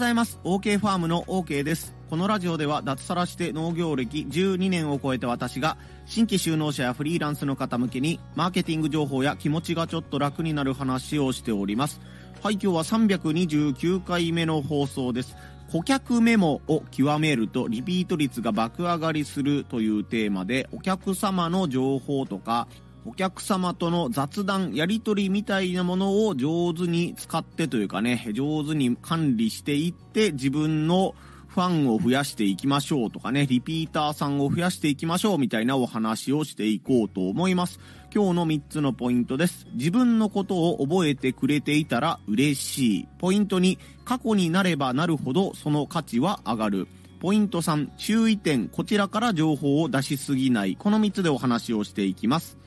ございます。 OK ファームの OK です。このラジオでは脱サラして農業歴12年を超えた私が新規就農者やフリーランスの方向けにマーケティング情報や気持ちがちょっと楽になる話をしております。はい、今日は329回目の放送です。顧客メモを極めるとリピート率が爆上がりするというテーマで、お客様の情報とかお客様との雑談、やり取りみたいなものを上手に使ってというかね、上手に管理していって自分のファンを増やしていきましょうとかね、リピーターさんを増やしていきましょうみたいなお話をしていこうと思います。今日の3つのポイントです。自分のことを覚えてくれていたら嬉しい。ポイント2、過去になればなるほどその価値は上がる。ポイント3、注意点、こちらから情報を出しすぎない。この3つでお話をしていきます。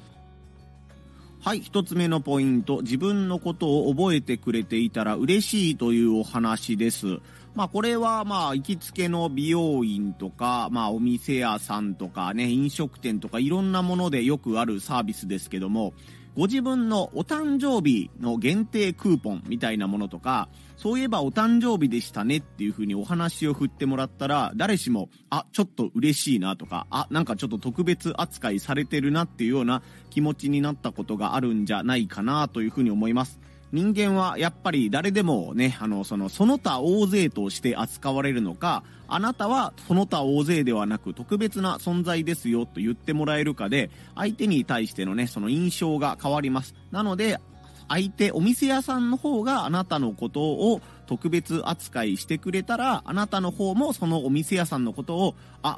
はい、一つ目のポイント、自分のことを覚えてくれていたら嬉しいというお話です。まあこれは行きつけの美容院とか、お店屋さんとかね、飲食店とかいろんなものでよくあるサービスですけども、ご自分のお誕生日の限定クーポンみたいなものとか、そういえばお誕生日でしたねっていう風にお話を振ってもらったら、誰しもちょっと嬉しいなとか、なんかちょっと特別扱いされてるなっていうような気持ちになったことがあるんじゃないかなという風に思います。人間はやっぱり誰でもね、その他大勢として扱われるのか、あなたはその他大勢ではなく特別な存在ですよと言ってもらえるかで、相手に対してのね、その印象が変わります。なのでお店屋さんの方があなたのことを特別扱いしてくれたら、あなたの方もそのお店屋さんのことを、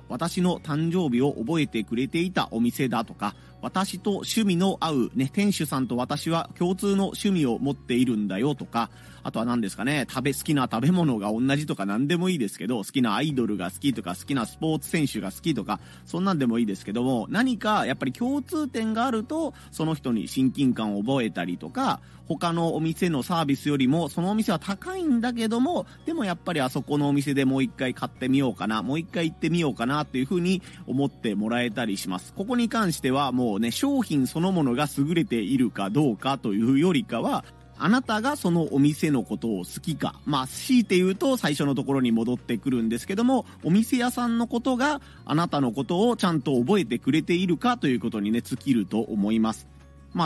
私の誕生日を覚えてくれていたお店だとか、私と趣味の合うね、店主さんと私は共通の趣味を持っているんだよとか、あとは何ですかね、好きな食べ物が同じとか何でもいいですけど、好きなアイドルが好きとか、好きなスポーツ選手が好きとか、そんなんでもいいですけども、何かやっぱり共通点があると、その人に親近感を覚えたりとか、他のお店のサービスよりもそのお店は高いんだけども、でもやっぱりあそこのお店でもう一回買ってみようかな、もう一回行ってみようかなっていう風に思ってもらえたりします。ここに関してはもうね、商品そのものが優れているかどうかというよりかは、あなたがそのお店のことを好きか、強いて言うと最初のところに戻ってくるんですけども、お店屋さんのことがあなたのことをちゃんと覚えてくれているかということにね、尽きると思います。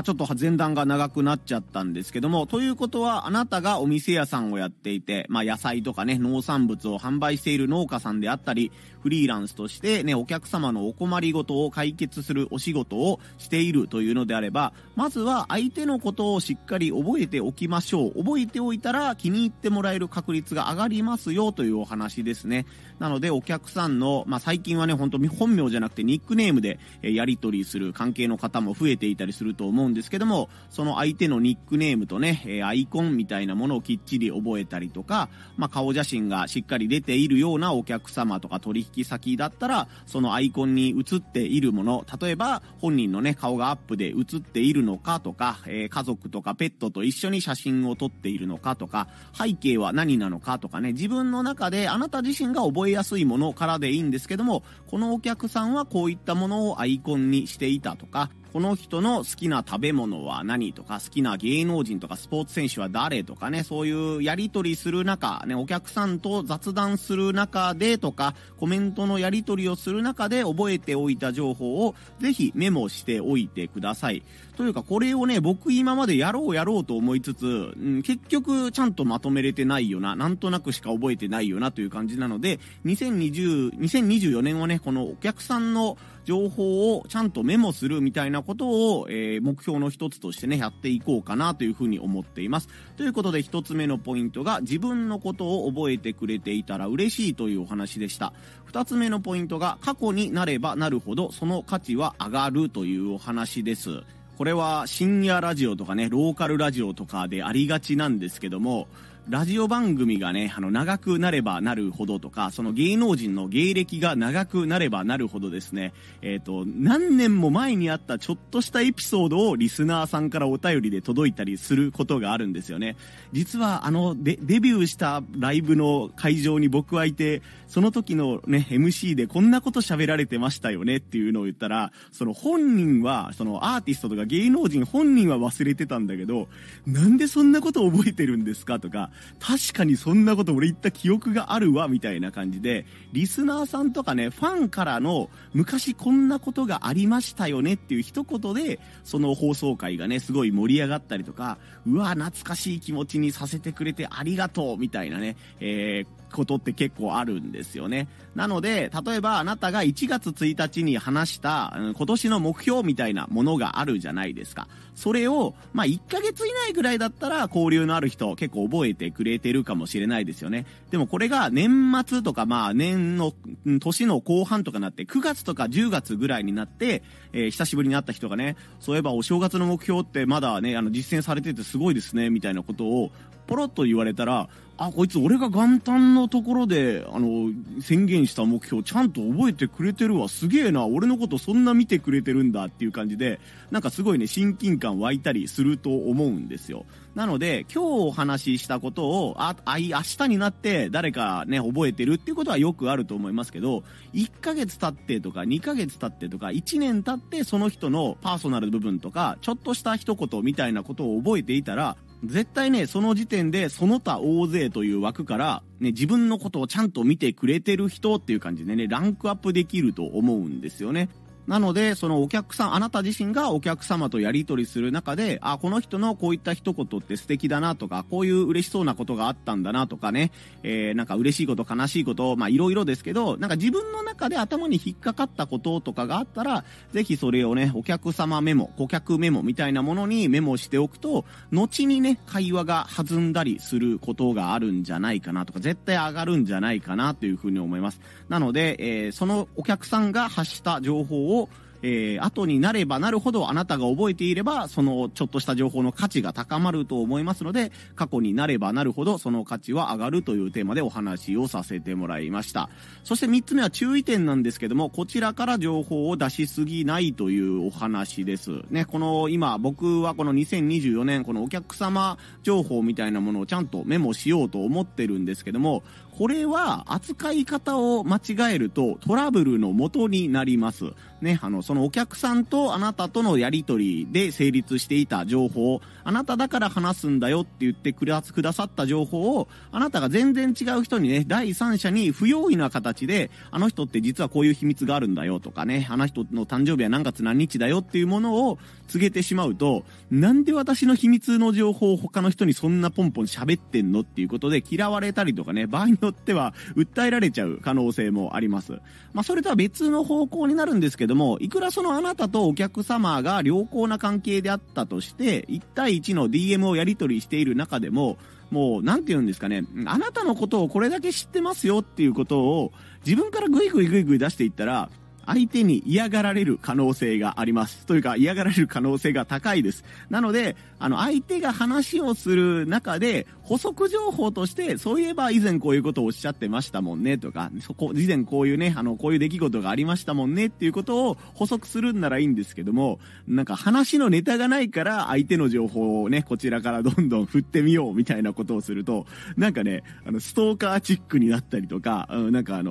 ちょっと前段が長くなっちゃったんですけども、ということはあなたがお店屋さんをやっていて、野菜とかね、農産物を販売している農家さんであったり、フリーランスとしてね、お客様のお困りごとを解決するお仕事をしているというのであれば、まずは相手のことをしっかり覚えておきましょう。覚えておいたら気に入ってもらえる確率が上がりますよというお話ですね。なのでお客さんの、最近はね、本当本名じゃなくてニックネームでやり取りする関係の方も増えていたりすると思うんですけども、その相手のニックネームとね、アイコンみたいなものをきっちり覚えたりとか、顔写真がしっかり出ているようなお客様とか取引先だったら、そのアイコンに写っているもの、例えば本人のね、顔がアップで写っているのかとか、家族とかペットと一緒に写真を撮っているのかとか、背景は何なのかとかね、自分の中であなた自身が覚えやすいものからでいいんですけども、このお客さんはこういったものをアイコンにしていたとか、この人の好きな食べ物は何とか、好きな芸能人とかスポーツ選手は誰とかね、そういうやり取りする中ね、お客さんと雑談する中でとか、コメントのやり取りをする中で覚えておいた情報をぜひメモしておいてください。というか、これをね、僕今までやろうと思いつつ、結局ちゃんとまとめれてないよな、なんとなくしか覚えてないよなという感じなので、2024年はね、このお客さんの情報をちゃんとメモするみたいなことを、目標の一つとしてね、やっていこうかなというふうに思っています。ということで、一つ目のポイントが自分のことを覚えてくれていたら嬉しいというお話でした。二つ目のポイントが過去になればなるほどその価値は上がるというお話です。これは深夜ラジオとかね、ローカルラジオとかでありがちなんですけども、ラジオ番組がね、長くなればなるほどとか、その芸能人の芸歴が長くなればなるほどですね、何年も前にあったちょっとしたエピソードをリスナーさんからお便りで届いたりすることがあるんですよね。実はデビューしたライブの会場に僕はいて、その時のね、MC でこんなこと喋られてましたよねっていうのを言ったら、その本人は、そのアーティストとか芸能人本人は忘れてたんだけど、なんでそんなこと覚えてるんですかとか、確かにそんなこと俺言った記憶があるわみたいな感じで、リスナーさんとかね、ファンからの昔こんなことがありましたよねっていう一言でその放送回がねすごい盛り上がったりとか、うわ懐かしい気持ちにさせてくれてありがとうみたいなね、ことって結構あるんですよね。なので例えばあなたが1月1日に話した今年の目標みたいなものがあるじゃないですか。それをまあ1ヶ月以内ぐらいだったら交流のある人結構覚えてくれてるかもしれないですよね。でもこれが年末とかまあ年の後半とかになって9月とか10月ぐらいになって、久しぶりに会った人がね、そういえばお正月の目標ってまだね実践されててすごいですねみたいなことをポロッと言われたら、あ、こいつ俺が元旦のところで宣言した目標ちゃんと覚えてくれてるわ、すげえな、俺のことそんな見てくれてるんだっていう感じで、なんかすごいね親近感湧いたりすると思うんですよ。なので今日お話ししたことを明日になって誰かね覚えてるっていうことはよくあると思いますけど、1ヶ月経ってとか2ヶ月経ってとか1年経ってその人のパーソナル部分とかちょっとした一言みたいなことを覚えていたら、絶対ねその時点でその他大勢という枠からね、自分のことをちゃんと見てくれてる人っていう感じでねランクアップできると思うんですよね。なのでそのお客さん、あなた自身がお客様とやり取りする中で、あ、この人のこういった一言って素敵だなとか、こういう嬉しそうなことがあったんだなとかね、なんか嬉しいこと悲しいことまあいろいろですけど、なんか自分の中で頭に引っかかったこととかがあったら、ぜひそれをねお客様メモ、顧客メモみたいなものにメモしておくと、後にね会話が弾んだりすることがあるんじゃないかなとか、絶対上がるんじゃないかなというふうに思います。なので、そのお客さんが発した情報を後になればなるほどあなたが覚えていれば、そのちょっとした情報の価値が高まると思いますので、過去になればなるほどその価値は上がるというテーマでお話をさせてもらいました。そして3つ目は注意点なんですけども、こちらから情報を出しすぎないというお話ですね。この今僕はこの2024年このお客様情報みたいなものをちゃんとメモしようと思ってるんですけども、これは扱い方を間違えるとトラブルの元になりますね。そのお客さんとあなたとのやり取りで成立していた情報を、あなただから話すんだよって言ってくださった情報を、あなたが全然違う人にね、第三者に不用意な形で、あの人って実はこういう秘密があるんだよとかね、あの人の誕生日は何月何日だよっていうものを告げてしまうと、なんで私の秘密の情報を他の人にそんなポンポン喋ってんのっていうことで嫌われたりとかね、場合によっては訴えられちゃう可能性もあります。まあそれとは別の方向になるんですけども、いくらそのあなたとお客様が良好な関係であったとして、1対1の DM をやり取りしている中でも、もうなんて言うんですかね、あなたのことをこれだけ知ってますよっていうことを自分からグイグイ出していったら、相手に嫌がられる可能性があります。というか嫌がられる可能性が高いです。なので、相手が話をする中で補足情報として、そういえば以前こういうことをおっしゃってましたもんねとか、以前こういうね、こういう出来事がありましたもんねっていうことを補足するんならいいんですけども、なんか話のネタがないから相手の情報をね、こちらからどんどん振ってみようみたいなことをすると、なんかね、ストーカーチックになったりとか、なんか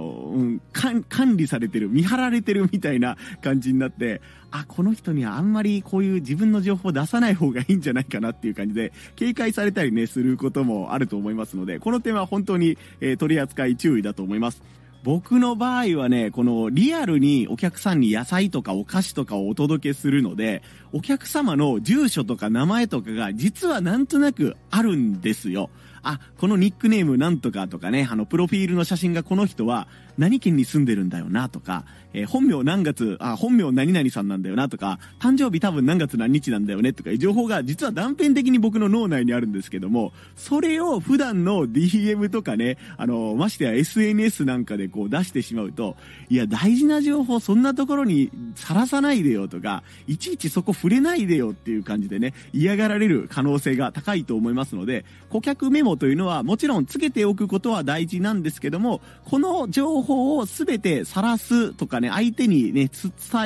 管理されてる、見張られてるみたいな感じになって、あ、この人にはあんまりこういう自分の情報を出さない方がいいんじゃないかなっていう感じで警戒されたりねすることもあると思いますので、この点は本当に、取り扱い注意だと思います。僕の場合はね、このリアルにお客さんに野菜とかお菓子とかをお届けするので、お客様の住所とか名前とかが実はなんとなくあるんですよ。あ、このニックネームなんとかとかね、プロフィールの写真がこの人は何県に住んでるんだよなとか、本名本名何々さんなんだよなとか、誕生日多分何月何日なんだよねとかいう情報が実は断片的に僕の脳内にあるんですけども、それを普段の DM とかね、ましてや SNS なんかでこう出してしまうと、いや大事な情報そんなところにさらさないでよとか、いちいちそこ触れないでよっていう感じでね、嫌がられる可能性が高いと思いますので、顧客メモというのはもちろんつけておくことは大事なんですけども、この情報をすべて晒すとかね、相手にね伝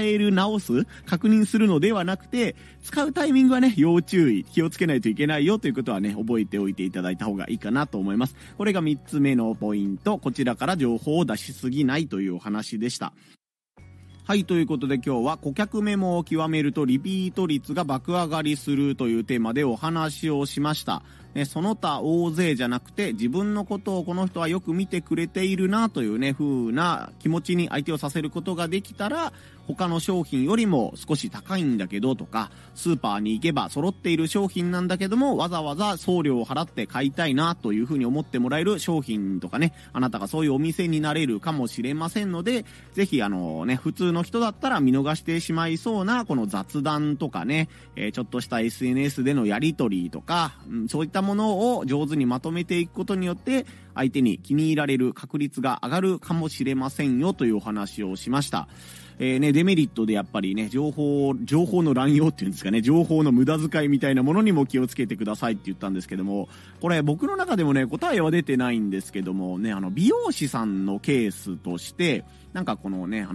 える、直す、確認するのではなくて、使うタイミングはね要注意、気をつけないといけないよということはね覚えておいていただいた方がいいかなと思います。これが3つ目のポイント、こちらから情報を出しすぎないというお話でした。はい、ということで今日は顧客メモを極めるとリピート率が爆上がりするというテーマでお話をしました。その他大勢じゃなくて自分のことをこの人はよく見てくれているなというね風な気持ちに相手をさせることができたら、他の商品よりも少し高いんだけどとか、スーパーに行けば揃っている商品なんだけどもわざわざ送料を払って買いたいなというふうに思ってもらえる商品とかね、あなたがそういうお店になれるかもしれませんので、ぜひ普通の人だったら見逃してしまいそうなこの雑談とかね、ちょっとした SNS でのやり取りとか、そういったものを上手にまとめていくことによって相手に気に入られる確率が上がるかもしれませんよというお話をしました。デメリットでやっぱりね、情報の乱用っていうんですかね、情報の無駄遣いみたいなものにも気をつけてくださいって言ったんですけども、これ僕の中でもね答えは出てないんですけどもね、美容師さんのケースとしてなんかこのね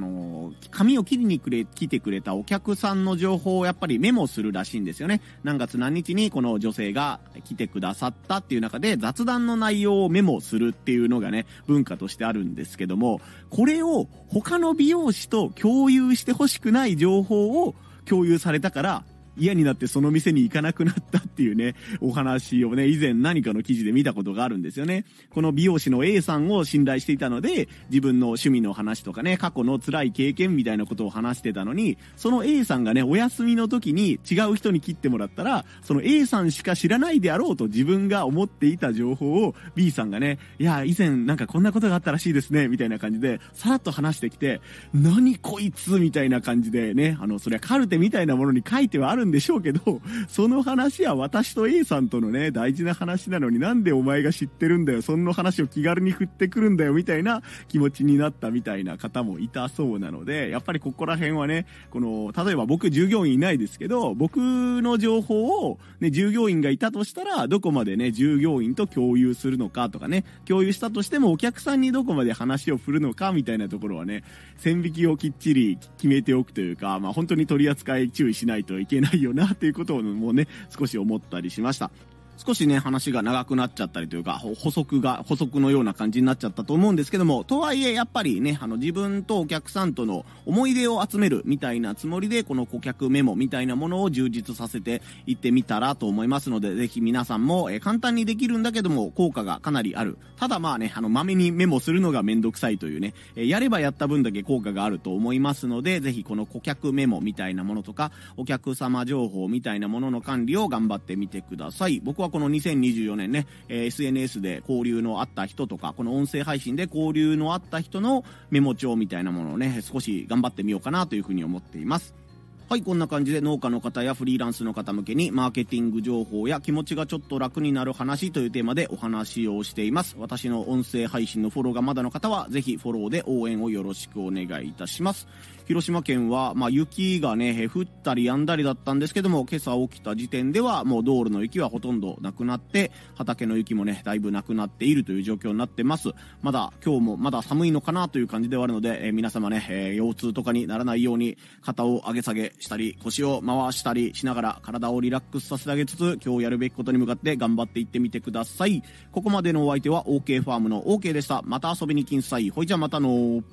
髪を切りに来てくれたお客さんの情報をやっぱりメモするらしいんですよね。何月何日にこの女性が来てくださったっていう中で雑談の内容をメモするっていうのがね文化としてあるんですけども、これを他の美容師と共有してほしくない情報を共有されたから嫌になってその店に行かなくなったっていうねお話をね以前何かの記事で見たことがあるんですよね。この美容師の A さんを信頼していたので自分の趣味の話とかね過去の辛い経験みたいなことを話してたのに、その A さんがねお休みの時に違う人に切ってもらったらその A さんしか知らないであろうと自分が思っていた情報を B さんがね、いや以前なんかこんなことがあったらしいですねみたいな感じでさらっと話してきて、何こいつみたいな感じでね、そりゃカルテみたいなものに書いてはあるでしょうけど、その話は私と A さんとのね大事な話なのになんでお前が知ってるんだよ、そんな話を気軽に振ってくるんだよみたいな気持ちになったみたいな方もいたそうなので、やっぱりここら辺はね、この例えば僕従業員いないですけど僕の情報を、ね、従業員がいたとしたらどこまでね従業員と共有するのかとかね、共有したとしてもお客さんにどこまで話を振るのかみたいなところはね線引きをきっちり決めておくというか、本当に取り扱い注意しないといけないよなっていうことをもうね少し思ったりしました。少しね話が長くなっちゃったりというか補足のような感じになっちゃったと思うんですけども、とはいえやっぱりね自分とお客さんとの思い出を集めるみたいなつもりでこの顧客メモみたいなものを充実させていってみたらと思いますので、ぜひ皆さんも簡単にできるんだけども効果がかなりある、ただまあねまめにメモするのがめんどくさいというね、やればやった分だけ効果があると思いますので、ぜひこの顧客メモみたいなものとかお客様情報みたいなものの管理を頑張ってみてください。僕はこの2024年ね、SNS で交流のあった人とかこの音声配信で交流のあった人のメモ帳みたいなものをね少し頑張ってみようかなというふうに思っています。はい、こんな感じで農家の方やフリーランスの方向けにマーケティング情報や気持ちがちょっと楽になる話というテーマでお話をしています。私の音声配信のフォローがまだの方はぜひフォローで応援をよろしくお願いいたします。広島県は雪がね降ったり止んだりだったんですけども、今朝起きた時点ではもう道路の雪はほとんどなくなって畑の雪もねだいぶなくなっているという状況になってます。まだ今日もまだ寒いのかなという感じではあるので、皆様ね、腰痛とかにならないように肩を上げ下げしたり腰を回したりしながら体をリラックスさせてあげつつ今日やるべきことに向かって頑張っていってみてください。ここまでのお相手は OK ファームの OK でした。また遊びに来んさい。ほいじゃまたの。